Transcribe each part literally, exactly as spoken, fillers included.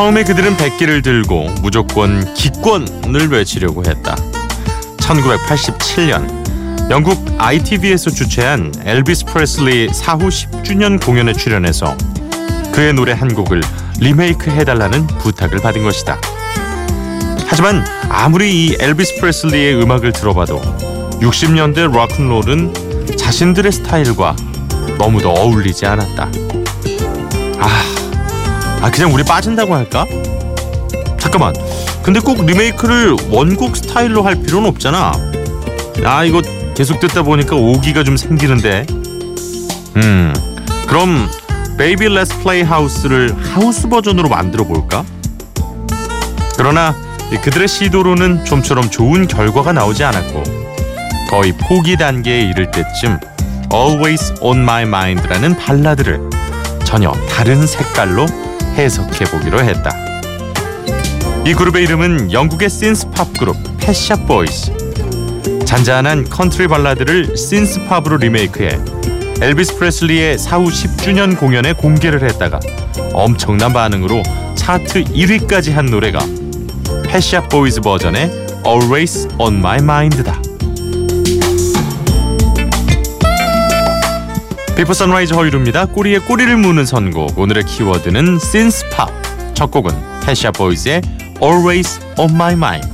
처음에 그들은 백기를 들고 무조건 기권을 외치려고 했다. 천구백팔십칠 년 영국 아이티비에서 주최한 엘비스 프레슬리 사후 십 주년 공연에 출연해서 그의 노래 한 곡을 리메이크해달라는 부탁을 받은 것이다. 하지만 아무리 이 엘비스 프레슬리의 음악을 들어봐도 육십 년대 락앤롤은 자신들의 스타일과 너무도 어울리지 않았다. 아, 아 그냥 우리 빠진다고 할까? 잠깐만, 근데 꼭 리메이크를 원곡 스타일로 할 필요는 없잖아. 아 이거 계속 듣다 보니까 오기가 좀 생기는데. 음, 그럼 Baby Let's Play House를 하우스 버전으로 만들어 볼까? 그러나 그들의 시도로는 좀처럼 좋은 결과가 나오지 않았고 거의 포기 단계에 이를 때쯤 Always on My Mind라는 발라드를 전혀 다른 색깔로 해석해보기로 했다. 이 그룹의 이름은 영국의 신스 팝 그룹 Pet Shop Boys. 잔잔한 컨트리 발라드를 신스 팝으로 리메이크해 엘비스 프레슬리의 사후 십 주년 공연에 공개를 했다가 엄청난 반응으로 차트 일 위까지 한 노래가 펫샵 보이즈 버전의 Always on My Mind다. 비포 선라이즈 허일후입니다. 꼬리에 꼬리를 무는 선곡. 오늘의 키워드는 synth pop. 첫 곡은 펫샵 보이즈의 Always on My Mind.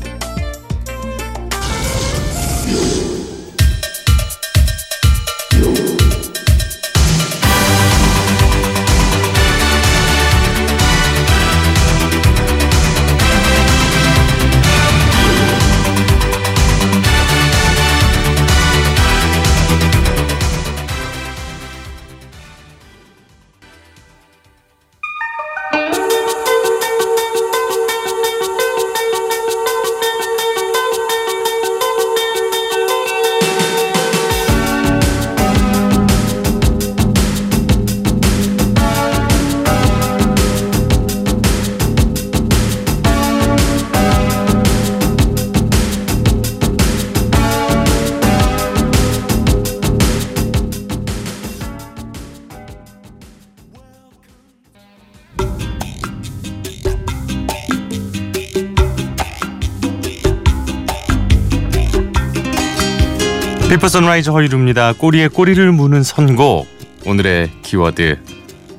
비포 선라이즈 허일후입니다. 꼬리에 꼬리를 무는 선곡. 오늘의 키워드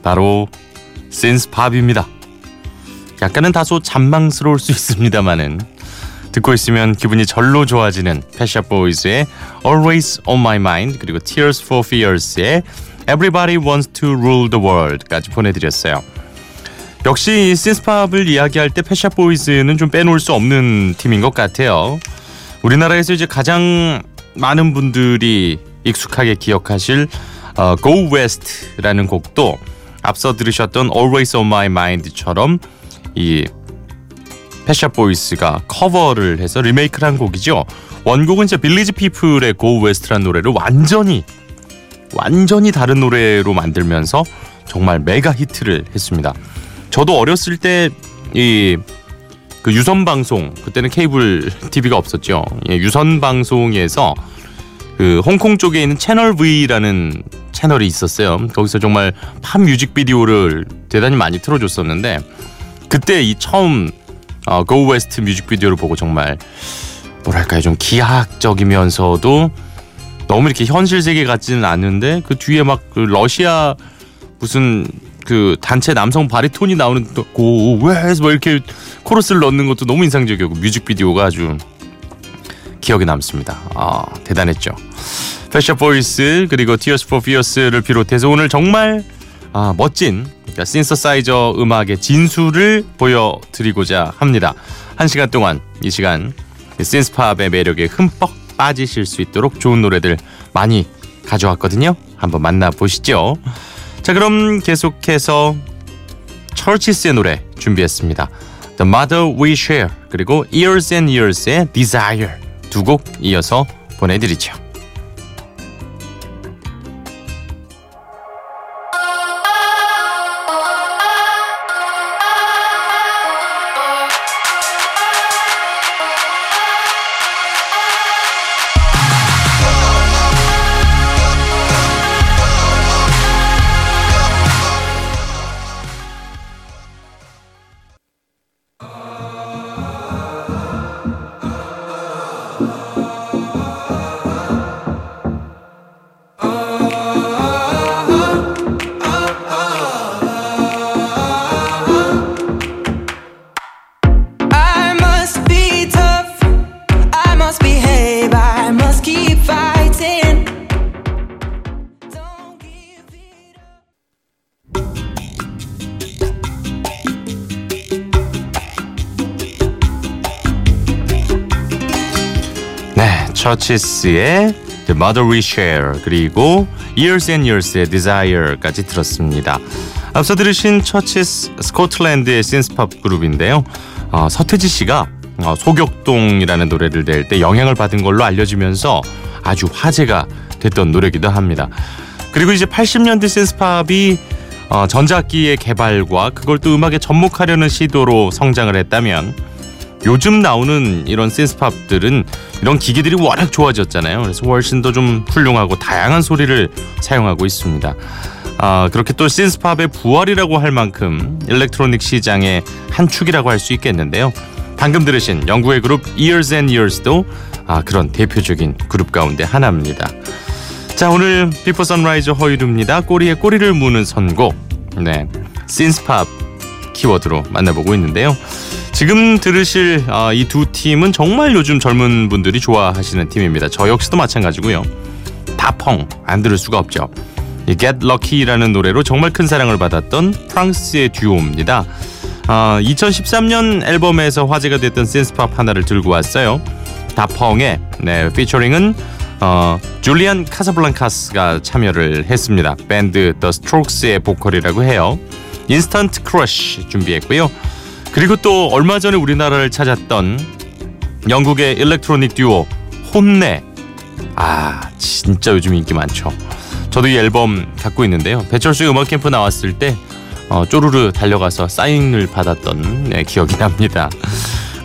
바로 신스팝입니다. 약간은 다소 잔망스러울 수 있습니다만은 듣고 있으면 기분이 절로 좋아지는 펫샵 보이즈의 Always on My Mind 그리고 Tears for Fears의 Everybody Wants to Rule the World까지 보내드렸어요. 역시 이 신스팝을 이야기할 때 펫샵 보이즈는 좀 빼놓을 수 없는 팀인 것 같아요. 우리나라에서 이제 가장 많은 분들이 익숙하게 기억하실 어, Go West라는 곡도 앞서 들으셨던 Always on My Mind처럼 이 펫샵 보이스가 커버를 해서 리메이크를 한 곡이죠. 원곡은 이제 빌리지 피플의 Go West라는 노래를 완전히 완전히 다른 노래로 만들면서 정말 메가 히트를 했습니다. 저도 어렸을 때 이 그 유선 방송, 그때는 케이블 티비가 없었죠. 예, 유선 방송에서 그 홍콩 쪽에 있는 채널 V라는 채널이 있었어요. 거기서 정말 팝 뮤직비디오를 대단히 많이 틀어줬었는데 그때 이 처음 어, Go West 뮤직비디오를 보고 정말 뭐랄까요, 좀 기하학적이면서도 너무 이렇게 현실 세계 같지는 않은데 그 뒤에 막 그 러시아 무슨 그 단체 남성 바리톤이 나오는 Go West 뭐 이렇게 코러스를 넣는 것도 너무 인상적이고 뮤직비디오가 아주 기억에 남습니다. 아 대단했죠. 펫샵 보이스 그리고 Tears for Fears를 비롯해서 오늘 정말 아, 멋진 그러니까 신서사이저 음악의 진수를 보여드리고자 합니다. 한 시간 동안 이 시간 신스팝의 매력에 흠뻑 빠지실 수 있도록 좋은 노래들 많이 가져왔거든요. 한번 만나보시죠. 자 그럼 계속해서 Chvrches의 노래 준비했습니다. The Mother We Share 그리고 Years and Years의 Desire 두 곡 이어서 보내드리죠. Chvrches의 The Mother We Share 그리고 Years and Years의 Desire까지 들었습니다. 앞서 들으신 Chvrches 스코틀랜드의 신스팝 그룹인데요. 어, 서태지 씨가 어, 소격동이라는 노래를 낼 때 영향을 받은 걸로 알려지면서 아주 화제가 됐던 노래기도 합니다. 그리고 이제 팔십 년대 신스팝이 어, 전자악기의 개발과 그걸 또 음악에 접목하려는 시도로 성장을 했다면 요즘 나오는 이런 신스팝들은 이런 기기들이 워낙 좋아졌잖아요. 그래서 훨씬 더 좀 훌륭하고 다양한 소리를 사용하고 있습니다. 아, 그렇게 또 신스팝의 부활이라고 할 만큼 일렉트로닉 시장의 한 축이라고 할 수 있겠는데요. 방금 들으신 영국의 그룹 Years and Years도 아, 그런 대표적인 그룹 가운데 하나입니다. 자, 오늘 비포 선라이즈 허일후입니다. 꼬리에 꼬리를 무는 선곡, 네, 신스팝 키워드로 만나보고 있는데요. 지금 들으실 어, 이 두 팀은 정말 요즘 젊은 분들이 좋아하시는 팀입니다. 저 역시도 마찬가지고요. 다펑 안 들을 수가 없죠. 이 Get Lucky라는 노래로 정말 큰 사랑을 받았던 프랑스의 듀오입니다. 어, 이천십삼 년 앨범에서 화제가 됐던 신스팝 하나를 들고 왔어요. 다펑의 네, 피처링은 어, 줄리안 카사블랑카스가 참여를 했습니다. 밴드 The Strokes의 보컬이라고 해요. Instant Crush 준비했고요. 그리고 또 얼마 전에 우리나라를 찾았던 영국의 일렉트로닉 듀오 혼내. 아, 진짜 요즘 인기 많죠. 저도 이 앨범 갖고 있는데요. 배철수의 음악 캠프 나왔을 때 어, 쪼르르 달려가서 사인을 받았던 네, 기억이 납니다.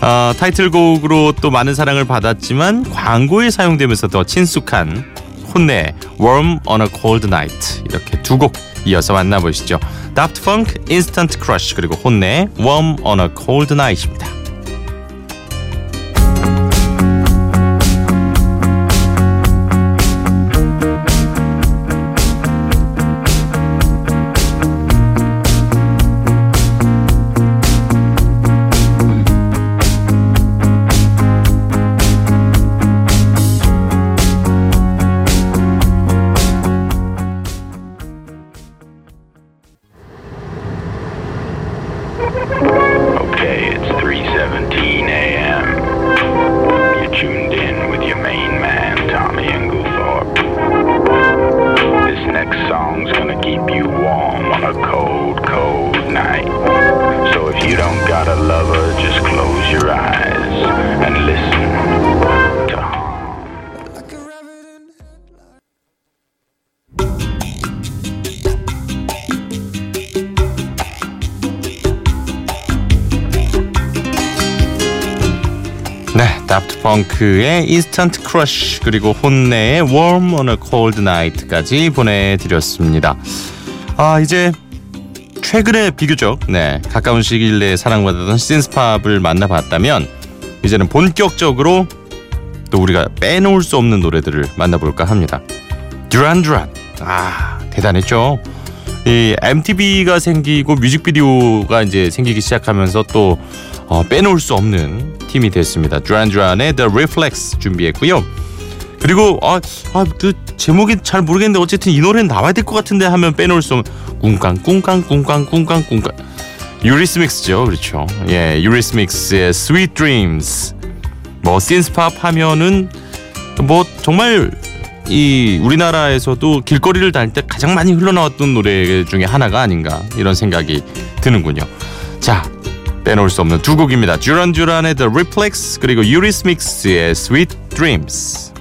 어, 타이틀곡으로 또 많은 사랑을 받았지만 광고에 사용되면서 더 친숙한 혼내 Warm on a Cold Night 이렇게 두 곡 이어서 만나보시죠. Daft Punk, Instant Crush 그리고 혼내 Warm on a Cold Night입니다. three seventeen a.m. You're tuned in with your main man, Tommy Englethorpe. This next song's gonna keep you warm on a cold, cold night. So if you don't got a lover, just close your eyes and listen to Honne. 다프트 펑크의 인스턴트 크러쉬 그리고 혼내의 Warm on a Cold Night까지 보내드렸습니다. 아, 이제 최근에 비교적 네, 가까운 시일 내에 사랑받았던 신스팝을 만나봤다면 이제는 본격적으로 또 우리가 빼놓을 수 없는 노래들을 만나볼까 합니다. 듀란 듀란, 아, 대단했죠. 이 엠티비가 생기고 뮤직비디오가 이제 생기기 시작하면서 또 어, 빼놓을 수 없는 팀이 됐습니다. Duran Duran의 The Reflex 준비했고요. 그리고 아, 아, 그 제목이 잘 모르겠는데 어쨌든 이 노래는 나와야 될 것 같은데 하면 빼놓을 수 없는 꿍깡 꿍깡 꿍깡 꿍깡 꿍깡 Eurythmics죠, 그렇죠. 예, Eurythmics의 Sweet Dreams. 뭐 신스팝 하면은 뭐 정말 이 우리나라에서도 길거리를 다닐 때 가장 많이 흘러나왔던 노래 중에 하나가 아닌가 이런 생각이 드는군요. 자, 빼놓을 수 없는 두 곡입니다. 듀란 듀란의 The Reflex 그리고 Eurythmics의 Sweet Dreams.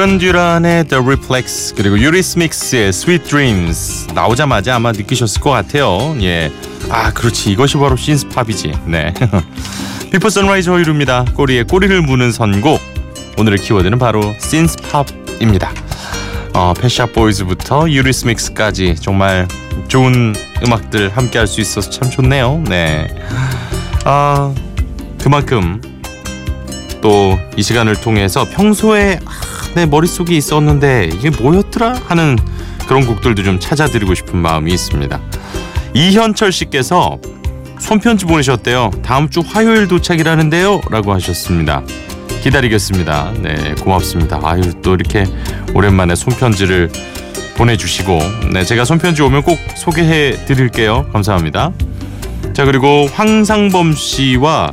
듀란 듀란의 The Reflex 그리고 유리스믹스의 Sweet Dreams 나오자마자 아마 느끼셨을 것 같아요. 예, 아 그렇지 이것이 바로 신스팝이지. 네, 비포 선라이즈 허일후입니다. 꼬리에 꼬리를 무는 선곡 오늘의 키워드는 바로 신스팝입니다. 어, 펫샵 보이즈부터 유리스믹스까지 정말 좋은 음악들 함께 할 수 있어서 참 좋네요. 네, 아 그만큼 또 이 시간을 통해서 평소에 아, 내 머릿속에 있었는데 이게 뭐였더라 하는 그런 곡들도 좀 찾아드리고 싶은 마음이 있습니다. 이현철 씨께서 손편지 보내셨대요. 다음 주 화요일 도착이라는데요 라고 하셨습니다. 기다리겠습니다. 네, 고맙습니다. 아유 또 이렇게 오랜만에 손편지를 보내주시고 네, 제가 손편지 오면 꼭 소개해드릴게요. 감사합니다. 자 그리고 황상범 씨와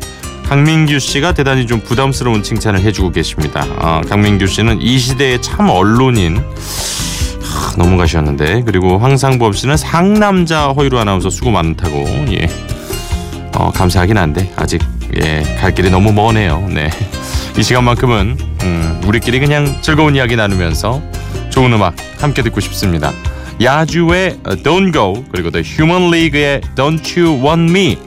강민규 씨가 대단히 좀 부담스러운 칭찬을 해주고 계십니다. 아, 강민규 씨는 이 시대의 참 언론인 하, 넘어가셨는데 그리고 황상범 씨는 상남자 허일후 아나운서 수고 많다고 예. 어, 감사하긴 한데 아직 예, 갈 길이 너무 머네요. 네. 이 시간만큼은 음, 우리끼리 그냥 즐거운 이야기 나누면서 좋은 음악 함께 듣고 싶습니다. 야주의 Don't Go 그리고 The Human League의 Don't You Want Me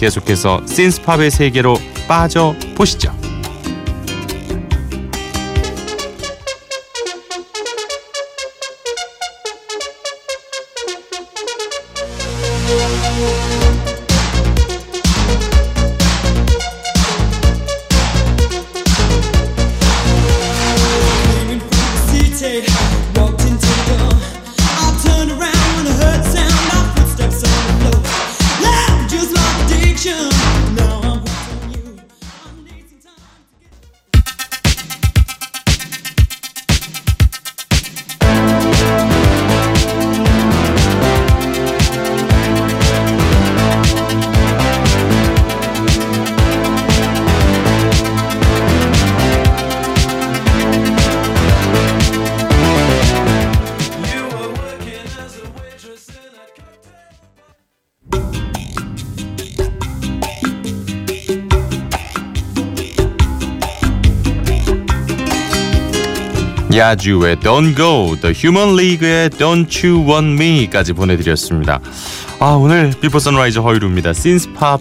계속해서 신스팝의 세계로 빠져보시죠. 야주의 Don't Go, The Human League의 Don't You Want Me까지 보내드렸습니다. 아 오늘 비포 선라이즈 허일후입니다. 신스팝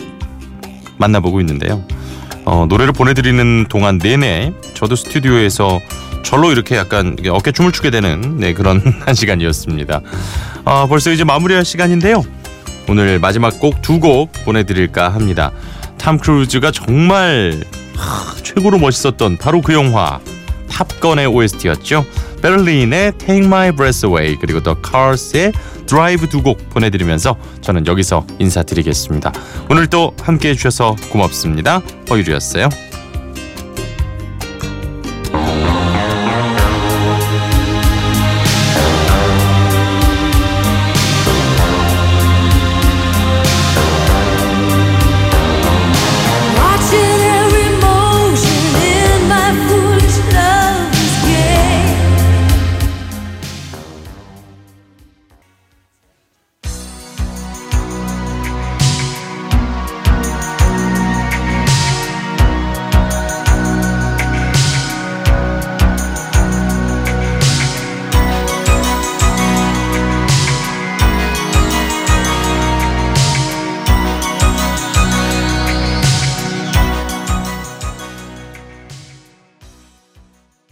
만나보고 있는데요. 어, 노래를 보내드리는 동안 내내 저도 스튜디오에서 절로 이렇게 약간 어깨춤을 추게 되는 네, 그런 한 시간이었습니다. 아, 벌써 이제 마무리할 시간인데요. 오늘 마지막 곡 두 곡 보내드릴까 합니다. 탐 크루즈가 정말 하, 최고로 멋있었던 바로 그 영화 탑건의 오에스티였죠. 베를린의 Take My Breath Away 그리고 The Cars의 Drive 두 곡 보내드리면서 저는 여기서 인사드리겠습니다. 오늘 또 함께해 주셔서 고맙습니다. 허일후였어요.